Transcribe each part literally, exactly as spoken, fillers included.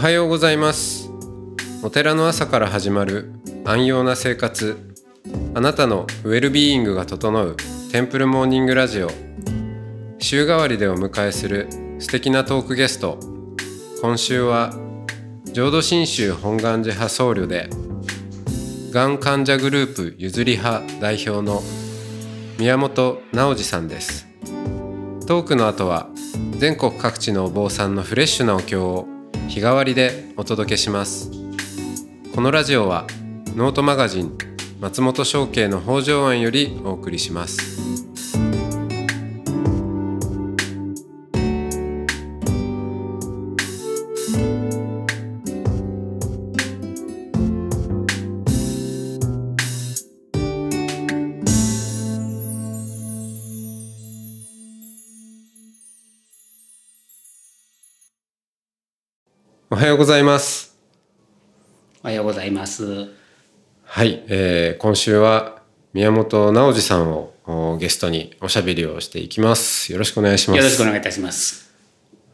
おはようございます。お寺の朝から始まる安養な生活、あなたのウェルビーイングが整うテンプルモーニングラジオ。週替わりでお迎えする素敵なトークゲスト、今週は浄土真宗本願寺派僧侶でがん患者グループ譲り派代表の宮本直司さんです。トークの後は全国各地のお坊さんのフレッシュなお経を日替わりでお届けします。このラジオはノートマガジン松本商家の北条庵よりお送りします。おはようございます。おはようございます。はい、えー、今週は宮本直司さんをゲストにおしゃべりをしていきます。よろしくお願いします。よろしくお願いいたします。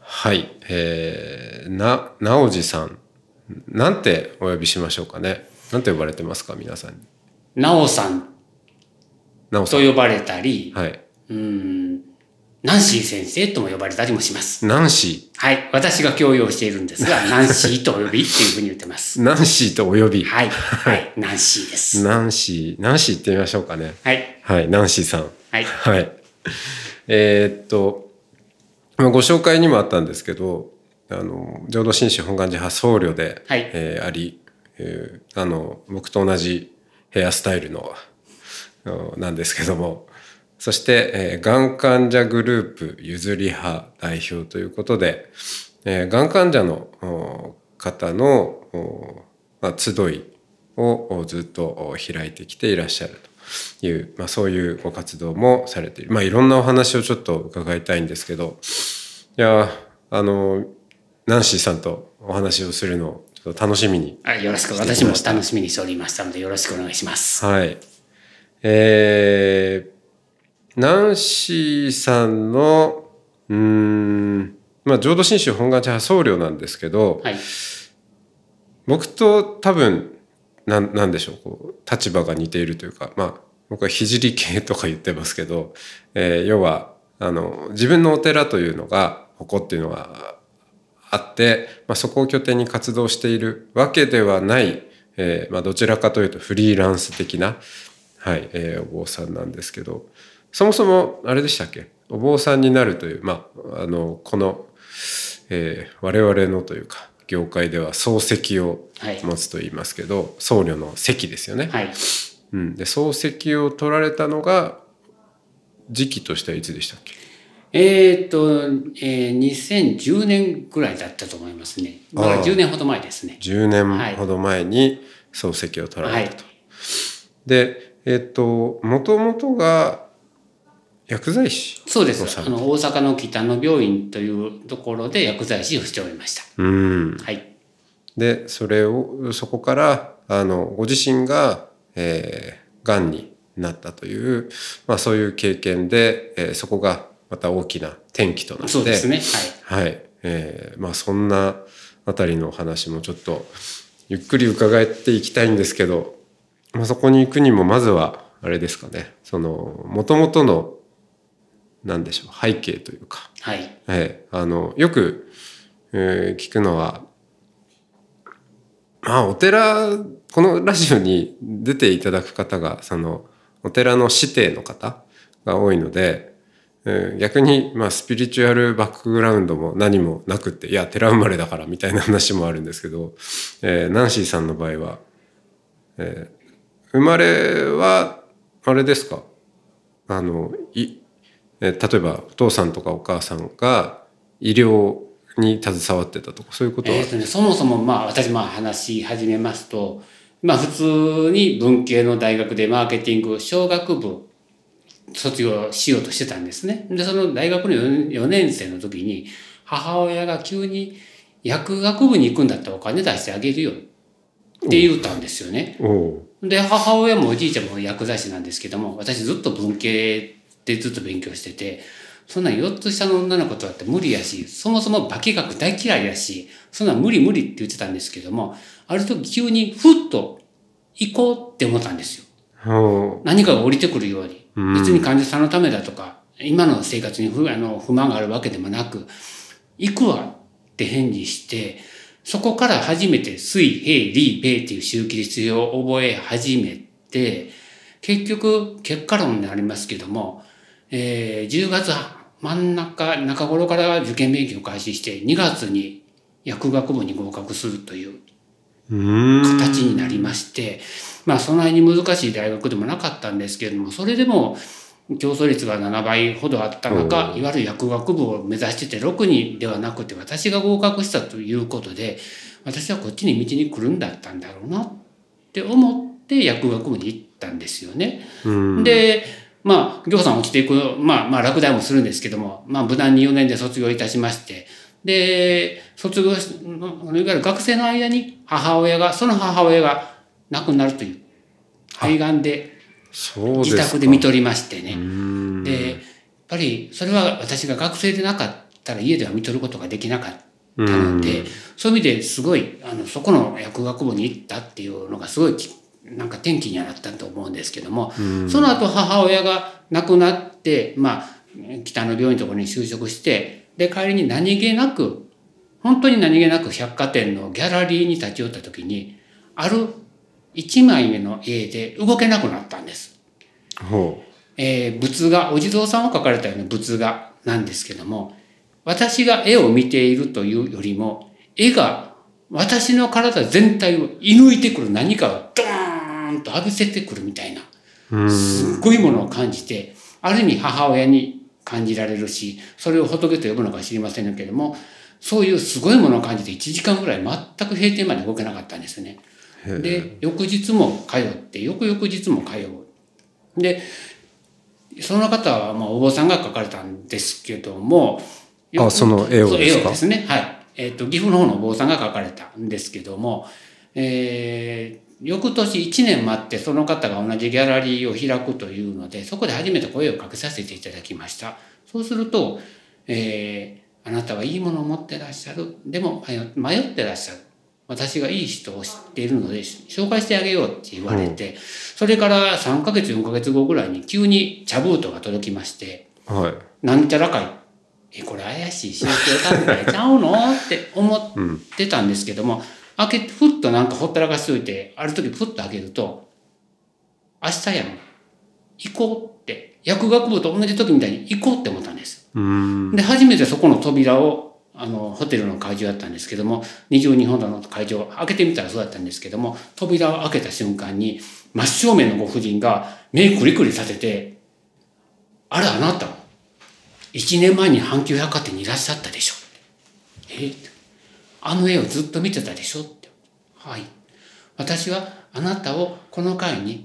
はい、えー、な直司さん、なんてお呼びしましょうかね。なんて呼ばれてますか、皆さんに。直さんと呼ばれたり、はい、うーん、ナンシー先生とも呼ばれたりもします。ナンシー。はい。私が教養しているんですが、ナンシーとお呼びっていうふうに言ってます。ナンシーとお呼び。はい。はい。ナンシーです。ナンシー。ナンシーって言いましょうかね。はい。はい。ナンシーさん。はい。はい。えー、っと、ご紹介にもあったんですけど、あの、浄土真宗本願寺派僧侶で、はい、えー、あり、えー、あの、僕と同じヘアスタイルの、なんですけども、そして、えー、がん患者グループ譲り派代表ということで、えー、がん患者の方の、まあ、集いをずっと開いてきていらっしゃるという、まあ、そういうご活動もされている。まあ、いろんなお話をちょっと伺いたいんですけど、いや、あの、ナンシーさんとお話をするのをちょっと楽しみにしてきました。よろしく、私も楽しみにしておりましたので、よろしくお願いします。はい。えーナンシーさんの、うーん、まあ、浄土真宗本願寺派僧侶なんですけど、はい、僕と多分、な、なんでしょう、こう、立場が似ているというか、まあ、僕は聖系とか言ってますけど、えー、要は、あの、自分のお寺というのが、ここっていうのがあって、まあ、そこを拠点に活動しているわけではない、えー、まあ、どちらかというとフリーランス的な、はい、えー、お坊さんなんですけど、そもそもあれでしたっけ、お坊さんになるという、まあ、あのこの、えー、我々のというか業界では漱石を持つと言いますけど、はい、僧侶の席ですよね、はい、うん、で漱石を取られたのが時期としてはいつでしたっけ。えー、っと、えー、にせんじゅうねんぐらいだったと思いますね。だからじゅうねんほど前ですね。じゅうねんほど前に漱石を取られたと、はい、で、えー、っと元々が薬剤師。そうです。あの大阪の北野病院というところで薬剤師をしておりました。うん。はい。で、それをそこからあのご自身が、えー、がんになったという、まあそういう経験で、えー、そこがまた大きな転機となって。そうですね。はい。はい。えー、まあそんなあたりの話もちょっとゆっくり伺っていきたいんですけど、まあそこに行くにもまずはあれですかね。その元々のなんでしょう、背景というか、はい、えー、あのよく、えー、聞くのは、まあ、お寺、このラジオに出ていただく方がそのお寺の師弟の方が多いので、えー、逆に、まあ、スピリチュアルバックグラウンドも何もなくって、いや寺生まれだからみたいな話もあるんですけど、えー、ナンシーさんの場合は、えー、生まれはあれですか、あのい例えばお父さんとかお母さんが医療に携わってたとか、そういうことは、えーとね、そもそも、まあ、私、まあ、話し始めますと、まあ、普通に文系の大学でマーケティング商学部卒業しようとしてたんですね。でその大学のよねん生の時に母親が急に薬学部に行くんだったらお金出してあげるよって言ったんですよね。で母親もおじいちゃんも薬剤師なんですけども、私ずっと文系でずっと勉強してて、そんなんよっつ下の女の子とだって無理やし、そもそも化学大嫌いやし、そんなん無理無理って言ってたんですけども、ある時急にふっと行こうって思ったんですよ。何かが降りてくるように。別に患者さんのためだとか、今の生活に 不, あの不満があるわけでもなく、行くわって返事して、そこから初めて水、平、利、米っていう周期律を覚え始めて、結局、結果論になりますけども、えー、じゅうがつ真ん中、中頃から受験勉強を開始して、にがつに薬学部に合格するという形になりまして、まあ、そんなに難しい大学でもなかったんですけれども、それでも、競争率がななばいほどあった中、いわゆる薬学部を目指してて、ろくにんではなくて私が合格したということで、私はこっちに道に来るんだったんだろうなって思って薬学部に行ったんですよね。で、まあ、ぎょうさん落ちていく、まあ、まあ、落第もするんですけども、まあ、無難によねんで卒業いたしまして、で、卒業し、いわゆる学生の間に母親が、その母親が亡くなるという肺がんで、自宅で見とりましてね。で、やっぱりそれは私が学生でなかったら家では見とることができなかったので、そういう意味ですごい、あの、そこの薬学部に行ったっていうのがすごい、なんか転機にはなったと思うんですけども、その後母親が亡くなって、まあ、北の病院のところに就職して、で、帰りに何気なく、本当に何気なく百貨店のギャラリーに立ち寄った時に、ある、一枚目の絵で動けなくなったんです。ほう。えー、仏画、お地蔵さんを描かれたような仏画なんですけども、私が絵を見ているというよりも、絵が私の体全体を射抜いてくる、何かをドーンと浴びせてくるみたいな、すっごいものを感じて、ある意味母親に感じられるし、それを仏と呼ぶのか知りませんけれども、そういうすごいものを感じていちじかんぐらい全く閉店まで動けなかったんですね。で、翌日も通って、翌々日も通う。で、その方は、まあ、お坊さんが描かれたんですけども、あ、その絵をですか？絵をですね。はい。えっと、岐阜の方のお坊さんが描かれたんですけども、えー、翌年いちねん待って、その方が同じギャラリーを開くというので、そこで初めて声をかけさせていただきました。そうすると、えー、あなたはいいものを持ってらっしゃる。でも、迷ってらっしゃる。私がいい人を知っているので、紹介してあげようって言われて、うん、それからさんかげつ、よんかげつごぐらいに急に茶ブートが届きまして、はい、なんちゃら会、え、これ怪しい宗教団体ちゃうのって思ってたんですけども、開けて、ふっとなんかほったらかしといて、ある時ふっと開けると、明日やん、行こうって、薬学部と同じ時みたいに行こうって思ったんです。うんで、初めてそこの扉を、あの、ホテルの会場だったんですけども、にじゅうにほんだの会場を開けてみたらそうだったんですけども、扉を開けた瞬間に、真正面のご婦人が目クリクリさせて、あれあなた、いちねんまえに阪急百貨店にいらっしゃったでしょ。え、あの絵をずっと見てたでしょって。はい。私はあなたをこの会に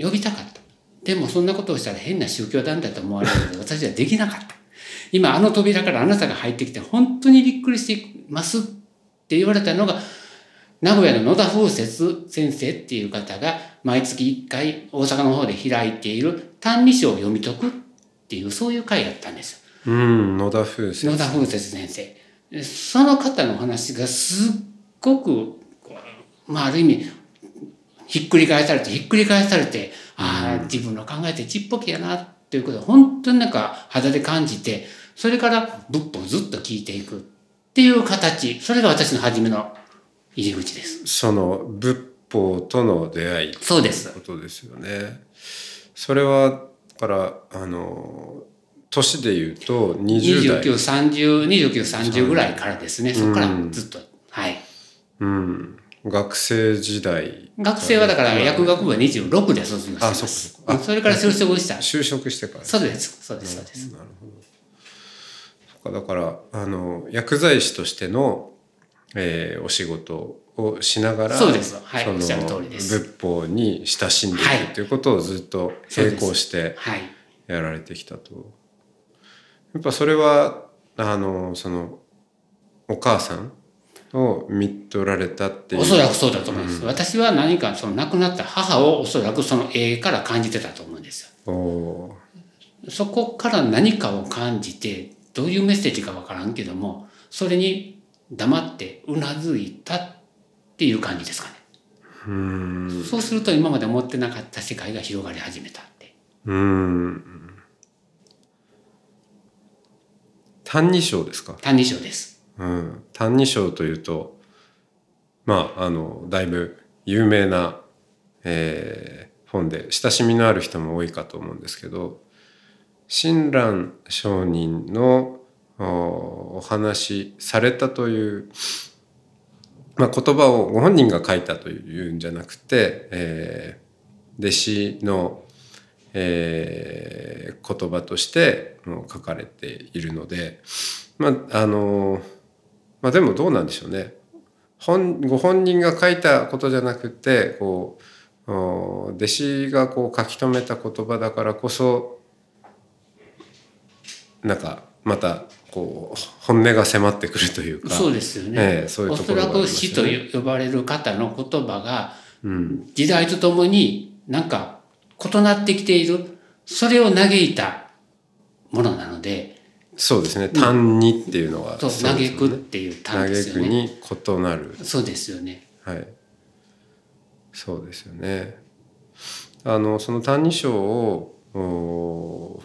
呼びたかった。でもそんなことをしたら変な宗教団体と思われるので、私はできなかった。今あの扉からあなたが入ってきて本当にびっくりしてますって言われたのが、名古屋の野田風雪先生っていう方が毎月いっかい大阪の方で開いている歎異抄を読み解くっていう、そういう会だったんです。うん、野田風雪。野田風雪先生。その方の話がすっごく、まあある意味、ひっくり返されてひっくり返されて、ああ、自分の考えってちっぽけやなって。ということで、本当になんか肌で感じて、それから仏法をずっと聞いていくっていう形、それが私の初めの入り口です。その仏法との出会いということですよね。それは、だから、あの、年で言うとにじゅう代。にじゅうきゅう、さんじゅう、にじゅうきゅう、さんじゅうぐらいからですね。そこからずっと。うん、はい。うん。学生時代。学生はだから薬学部はにじゅうろくで卒業してます。あ、そっか。それから就職した。就職してから。そうです、そうです、そうです。なるほど。だから、あの、薬剤師としての、えー、お仕事をしながら、そうです。はい、おっしゃる通りです。仏法に親しんでいくということをずっと並行してやられてきたと。はい、やっぱそれは、あの、その、お母さんを見とられたっていう。おそらくそうだと思います。うん、私は何かその亡くなった母をおそらくその絵から感じてたと思うんですよ。そこから何かを感じて、どういうメッセージかわからんけども、それに黙ってうなずいたっていう感じですかね。うーん、そうすると今まで思ってなかった世界が広がり始めたって。うーん、歎異抄ですか？歎異抄です。うん、歎異抄というと、まあ、あのだいぶ有名な、えー、本で親しみのある人も多いかと思うんですけど、親鸞上人の お, お話しされたという、まあ、言葉をご本人が書いたというんじゃなくて、えー、弟子の、えー、言葉として書かれているので、まああのまあ、でもどうなんでしょうね。本ご本人が書いたことじゃなくて、こう弟子がこう書き留めた言葉だからこそ、なんかまたこう本音が迫ってくるというか。そうですよね。おそらく師と呼ばれる方の言葉が、うん、時代とともになんか異なってきている、それを嘆いたものなので。そうですね。歎にっていうのは、そう、そうですね、嘆くっていう歎ですよね。嘆くに異なる。そうですよね。はい。そうですよね。あのその歎異抄を、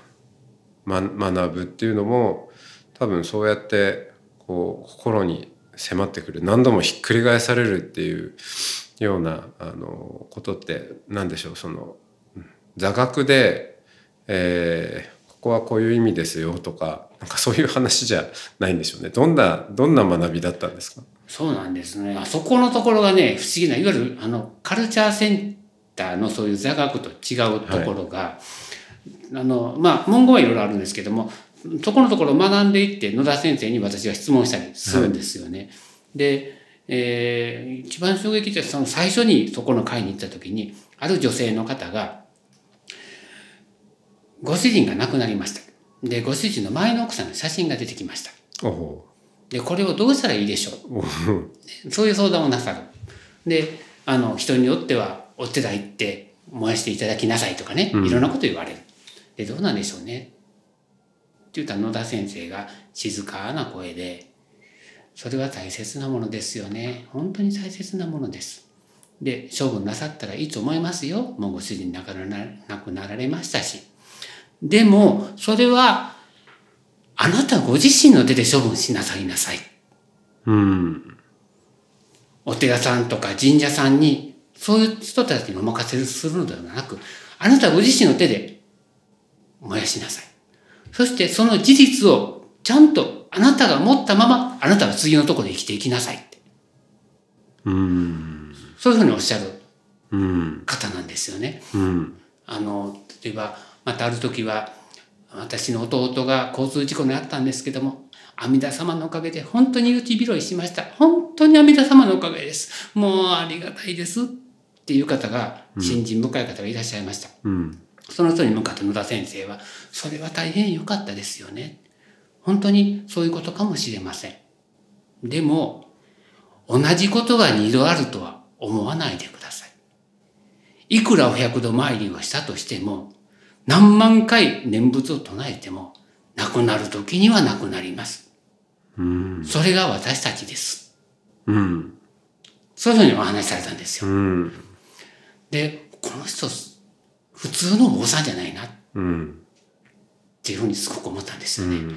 ま、学ぶっていうのも多分そうやってこう心に迫ってくる、何度もひっくり返されるっていうようなあのことって何でしょう、その座学で、えー、ここはこういう意味ですよとか、なんかそういう話じゃないんでしょうね。どんなどんな学びだったんですか？そうなんですね。あそこのところがね、不思議な、いわゆるあのカルチャーセンターのそういう座学と違うところが、はい、あのまあ文言はいろいろあるんですけども、そこのところを学んでいって野田先生に私は質問したりするんですよね。はい、で、えー、一番衝撃的な、その最初にそこの会に行った時に、ある女性の方が、ご主人が亡くなりました。で、ご主人の前の奥さんの写真が出てきました。で、これをどうしたらいいでしょう。そういう相談をなさる。で、あの、人によってはお手伝いって燃やしていただきなさいとかね、いろんなこと言われる。うん、で、どうなんでしょうね。って言った野田先生が静かな声で、それは大切なものですよね。本当に大切なものです。で、処分なさったらいいと思いますよ。もうご主人亡くなられましたし。でも、それは、あなたご自身の手で処分しなさいなさい。うん。お寺さんとか神社さんに、そういう人たちにお任せするのではなく、あなたご自身の手で燃やしなさい。そして、その事実を、ちゃんとあなたが持ったまま、あなたは次のところで生きていきなさいって。うん。そういうふうにおっしゃる方なんですよね。うん。うん、あの、例えば、またある時は、私の弟が交通事故にあったんですけども、阿弥陀様のおかげで本当に内拾いしました。本当に阿弥陀様のおかげです。もうありがたいです。っていう方が、信心深い方がいらっしゃいました。うん、その人に向かって野田先生は、それは大変良かったですよね。本当にそういうことかもしれません。でも、同じことが二度あるとは思わないでください。いくらお百度参りをしたとしても、何万回念仏を唱えても、亡くなる時には亡くなります。うん、それが私たちです。うん、そういうふうにお話しされたんですよ。うん、で、この人、普通のお坊さんじゃないな、うん、っていうふうにすごく思ったんですよね。うん、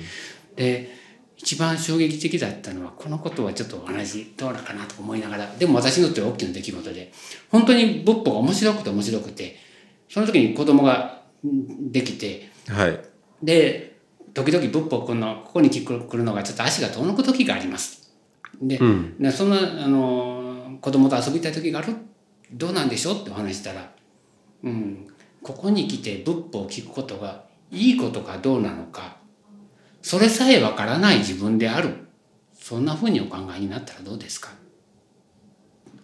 で、一番衝撃的だったのは、このことはちょっとお話どうなのかなと思いながら、でも私にとっては大きな出来事で、本当に仏法が面白くて面白くて、その時に子供が、できて、はい、で時々仏法このここに来るのがちょっと足が遠のく時があります。で、うん、でそんなあの子供と遊びたい時がある、どうなんでしょうってお話したら、うん、ここに来て仏法を聞くことがいいことかどうなのか、それさえわからない自分である、そんなふうにお考えになったらどうですか。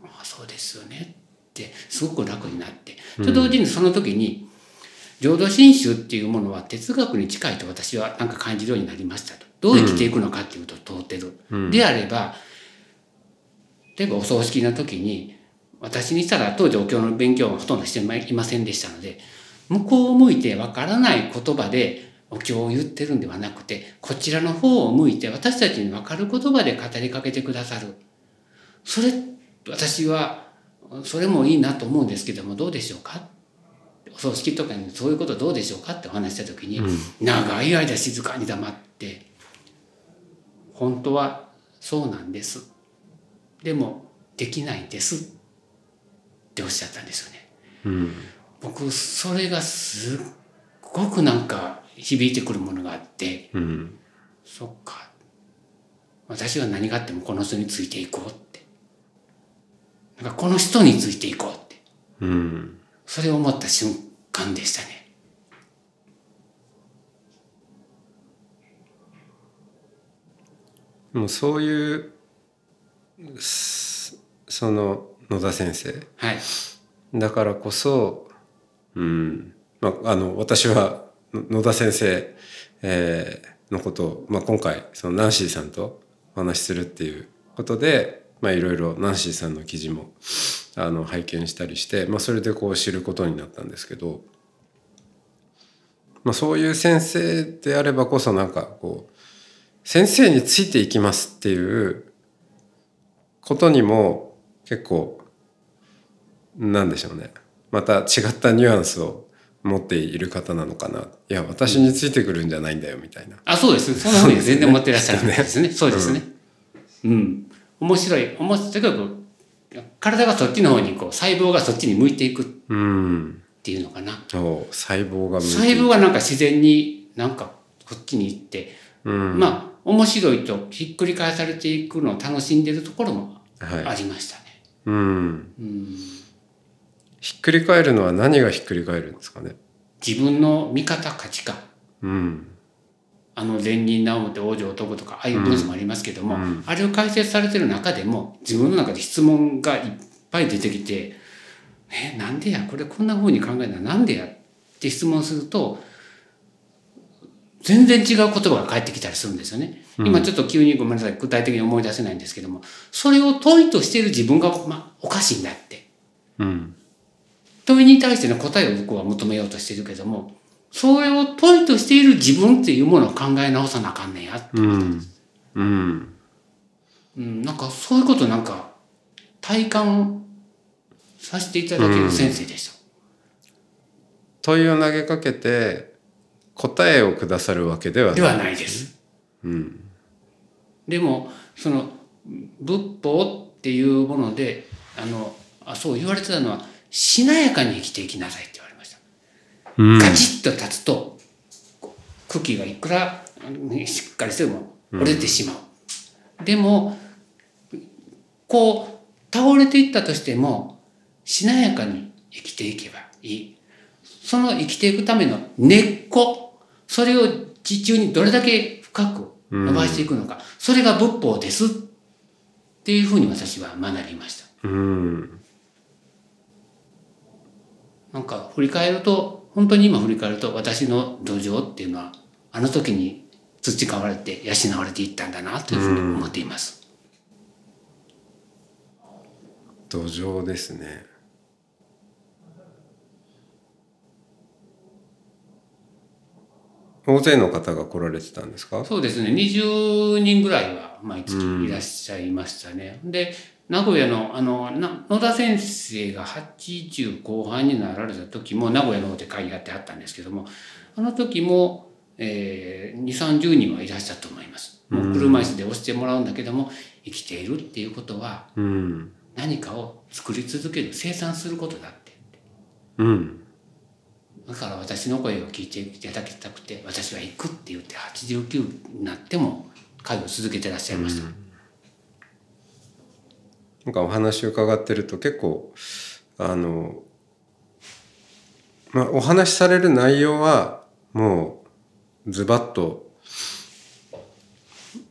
ああ、そうですよねってすごく楽になって、うん、と同時にその時に。浄土真宗っていうものは哲学に近いと私はなんか感じるようになりましたと。どう生きていくのかっていうと問うてる。うん、であれば、例えばお葬式の時に、私にしたら当時お経の勉強はほとんどしていませんでしたので、向こうを向いてわからない言葉でお経を言ってるんではなくて、こちらの方を向いて私たちに分かる言葉で語りかけてくださる。それ、私はそれもいいなと思うんですけども、どうでしょうか。お葬式とかにそういうことどうでしょうかってお話した時に、うん、長い間静かに黙って、本当はそうなんです、でもできないんですっておっしゃったんですよね、うん、僕それがすっごくなんか響いてくるものがあって、うん、そっか、私は何があってもこの人についていこうって、なんかこの人についていこうって、うん、それを思った瞬間でしたね。もうそういうその野田先生、はい、だからこそ、うん、まあ、あの私は野田先生、えー、のことを、まあ、今回そのナンシーさんとお話しするっていうことで、まあ、いろいろナンシーさんの記事もあの拝見したりして、まあ、それでこう知ることになったんですけど、まあ、そういう先生であればこそなんかこう先生についていきますっていうことにも結構なんでしょうね、また違ったニュアンスを持っている方なのかな。いや私についてくるんじゃないんだよみたいな、うん、あ、そうです、そんなふうに全然思ってらっしゃるんですね。そうですね、うん、うん、面白い、面白い、体がそっちの方にこう細胞がそっちに向いていくっていうのかな、うん、お細胞が向いていく、細胞がなんか自然になんかこっちに行って、うん、まあ面白いとひっくり返されていくのを楽しんでるところもありましたね、はい、うん、うん、ひっくり返るのは何がひっくり返るんですかね。自分の見方、価値観、うん、あの善人なおもて往生を解くとかああいう文章もありますけども、うんうん、あれを解説されてる中でも自分の中で質問がいっぱい出てきて、え、なんでや、これこんな風に考えたらなんでやって質問すると全然違う言葉が返ってきたりするんですよね。今ちょっと急にごめんなさい、具体的に思い出せないんですけども、それを問いとしている自分が、ま、おかしいんだって、うん、問いに対しての答えを僕は求めようとしているけども、それを問いとしている自分っていうものを考え直さなあかんねんやって思ったんです、うんうんうん、なんかそういうことなんか体感させていただける先生でした、うん、問いを投げかけて答えをくださるわけではないではないです、うん、でもその仏法っていうもので、あのあそう言われてたのは、しなやかに生きていきなさいって言われました、うん、カチッと立つと茎がいくらしっかりしても折れてしまう、うん、でもこう倒れていったとしてもしなやかに生きていけばいい、その生きていくための根っこ、それを地中にどれだけ深く伸ばしていくのか、うん、それが仏法ですっていうふうに私は学びました、うん、なんか振り返ると、本当に今振り返ると、私の土壌っていうのはあの時に培われて養われていったんだなというふうに思っています、うん、土壌ですね。大勢の方が来られてたんですか？そうですね。にじゅうにんぐらいは毎月いらっしゃいましたね。うん、で、名古屋の、あの、野田先生がはちじゅうこうはんになられた時も、名古屋の方で会やってはったんですけども、あの時も、えー、にじゅう、さんじゅうにんはいらっしゃったと思います。もう車椅子で押してもらうんだけども、生きているっていうことは、うん、何かを作り続ける、生産することだって。うん。だから私の声を聞いていただきたくて、私は行くって言ってはちじゅうきゅうになっても会を続けてらっしゃいました、うん、なんかお話を伺ってると結構あの、まあ、お話しされる内容はもうズバッと、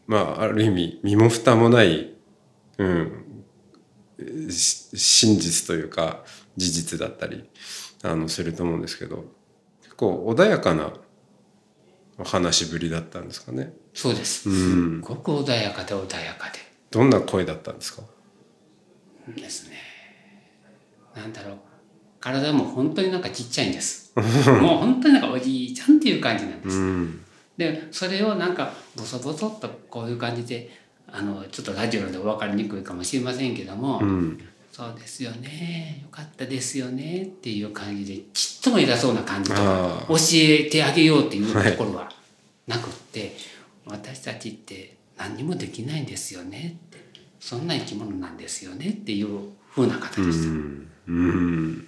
まあ、ある意味身も蓋もない、うん、真実というか事実だったりあのすると思うんですけど、結構穏やかなお話ぶりだったんですかね。そうです、うん、すごく穏やかで穏やかで。どんな声だったんですか？ですね、なんだろう、体も本当になんかちっちゃいんですもう本当になんかおじいちゃんっていう感じなんです、うん、でそれをなんかボソボソっとこういう感じであのちょっとラジオでお分かりにくいかもしれませんけども、うん、そうですよねよかったですよねっていう感じでちっとも偉そうな感じとか教えてあげようっていうところはなくって、はい、私たちって何にもできないんですよねってそんな生き物なんですよねっていう風な方でした、うんうん、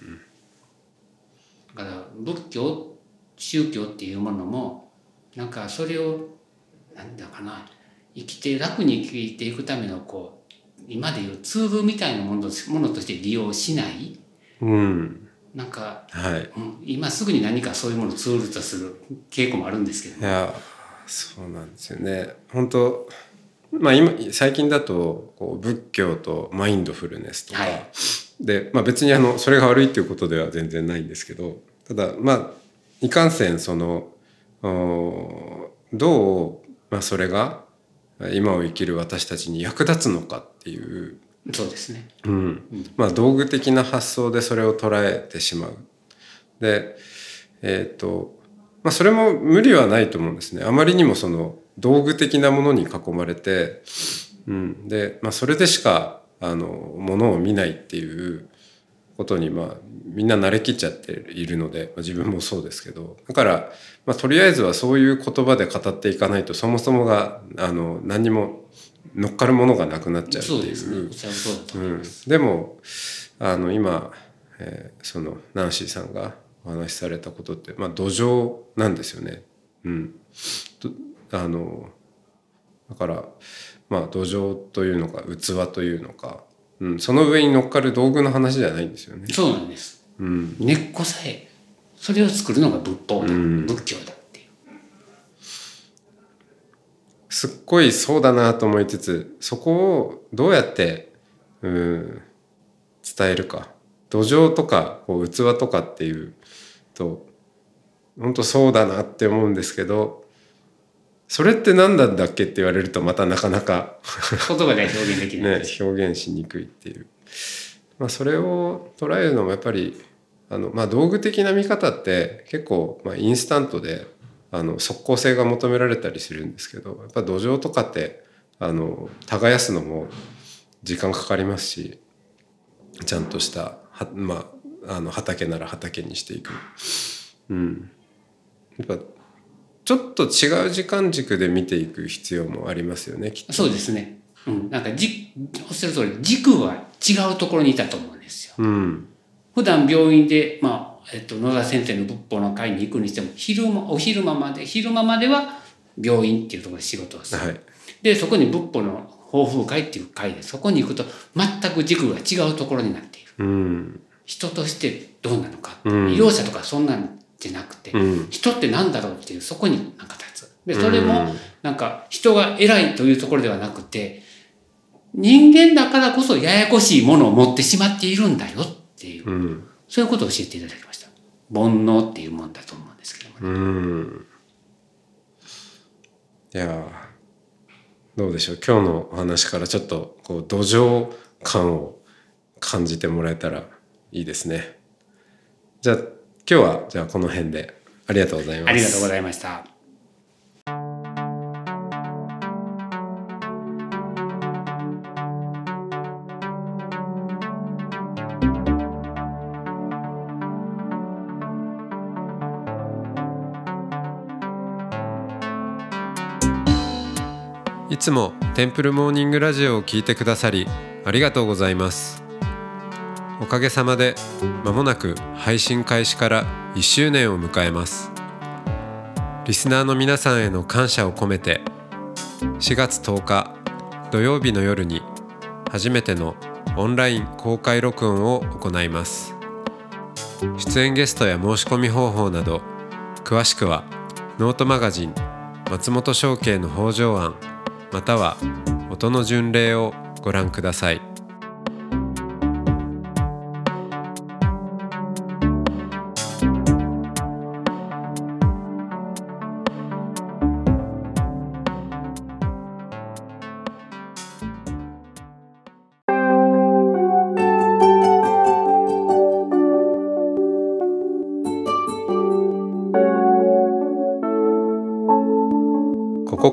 だから仏教宗教っていうものもなんかそれをなんだかな生きて楽に生きていくためのこう今でいうツールみたいなものとして利用しない、うん、なんか、はい、今すぐに何かそういうものをツールとする傾向もあるんですけど、ね、いやそうなんですよね本当、まあ、今最近だとこう仏教とマインドフルネスとか、はいでまあ、別にあのそれが悪いということでは全然ないんですけどただまあいかんせんそのどう、まあ、それが今を生きる私たちに役立つのかっていうそうですね、うんうんまあ、道具的な発想でそれを捉えてしまうで、えーとまあ、それも無理はないと思うんですねあまりにもその道具的なものに囲まれて、うんでまあ、それでしかあのものを見ないっていうことに、まあ、みんな慣れきっちゃっているので、まあ、自分もそうですけどだから、まあ、とりあえずはそういう言葉で語っていかないとそもそもがあの何にも乗っかるものがなくなっちゃうっていう。そうですね。うん、でもあの今、えー、そのナンシーさんがお話しされたことって、まあ、土壌なんですよね、うん、あのだから、まあ、土壌というのか器というのかうん、その上に乗っかる道具の話じゃないんですよね。そうなんです、うん、根っこさえそれを作るのが仏法だ、うん、仏教だっていうすっごいそうだなと思いつつそこをどうやって、うん、伝えるか土壌とかこう器とかっていうと本当そうだなって思うんですけどそれって何なんだっけって言われるとまたなかなか言葉で表現できないね表現しにくいっていう、まあ、それを捉えるのもやっぱりあの、まあ、道具的な見方って結構、まあ、インスタントであの即効性が求められたりするんですけどやっぱ土壌とかってあの耕すのも時間かかりますしちゃんとしたは、まあ、あの畑なら畑にしていく、うん、やっぱちょっと違う時間軸で見ていく必要もありますよねきっと。そうですね、うん、なんかじおっしゃる通り軸は違うところにいたと思うんですよ、うん、普段病院で、まあえっと、野田先生の仏法の会に行くにしても昼もお昼間まで昼間までは病院っていうところで仕事をする、はい、でそこに仏法の報復会っていう会でそこに行くと全く軸が違うところになっている、うん、人としてどうなのか、うん、医療者とかそんなのじゃなくて、うん、人ってなんだろうっていうそこになんか立つでそれもなんか人が偉いというところではなくて人間だからこそややこしいものを持ってしまっているんだよっていう、うん、そういうことを教えていただきました。煩悩っていうもんだと思うんですけどもね、うん、いやどうでしょう今日のお話からちょっとこう土壌感を感じてもらえたらいいですね。じゃあ今日はじゃあこの辺でありがとうございます。ありがとうございました。いつもテンプルモーニングラジオを聞いてくださりありがとうございます。おかげさまで間もなく配信開始からいっしゅうねんを迎えます。リスナーの皆さんへの感謝を込めてしがつとおか土曜日の夜に初めてのオンライン公開録音を行います。出演ゲストや申し込み方法など詳しくはノートマガジン松本商家の北条庵または音の巡礼をご覧ください。こ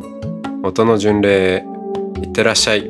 音の巡礼へいってらっしゃい。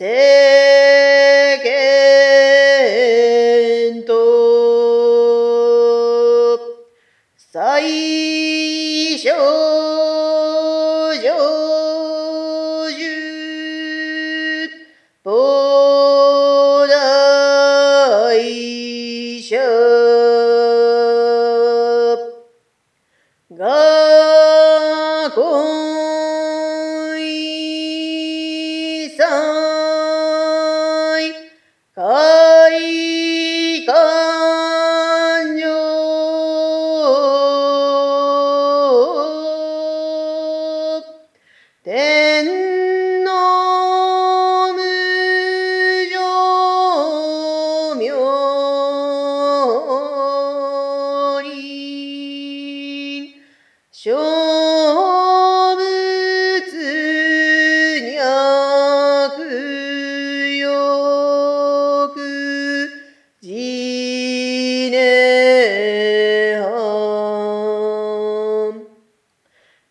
世間と最勝成就菩提者が今一切開館上天皇無上妙輪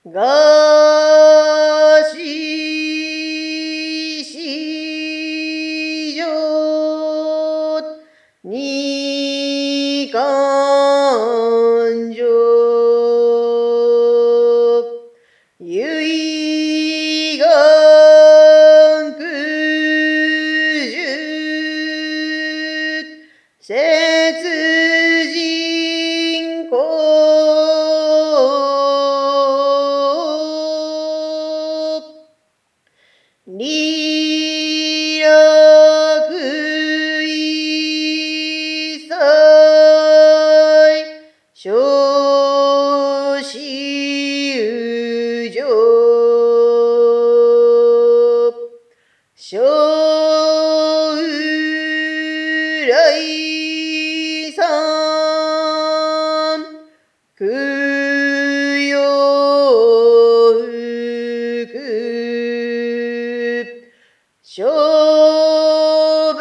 がししじょにかんじょゆいがんくじゅせつじんこ利楽一切生死有常将来三供養福性分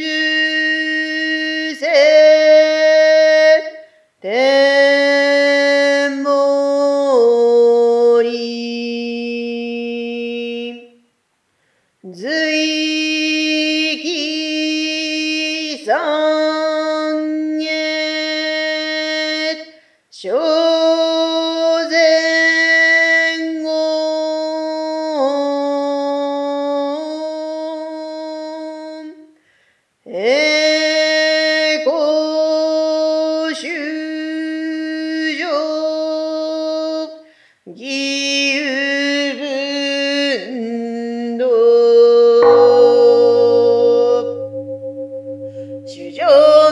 寿世天王輪随喜三月栄光修上義勇分道主上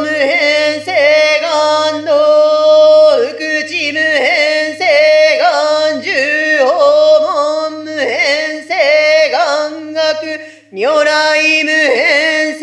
無変誓願道福地無変誓願十方門無変誓願学如来無変誓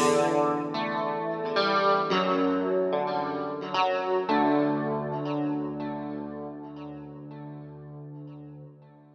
う。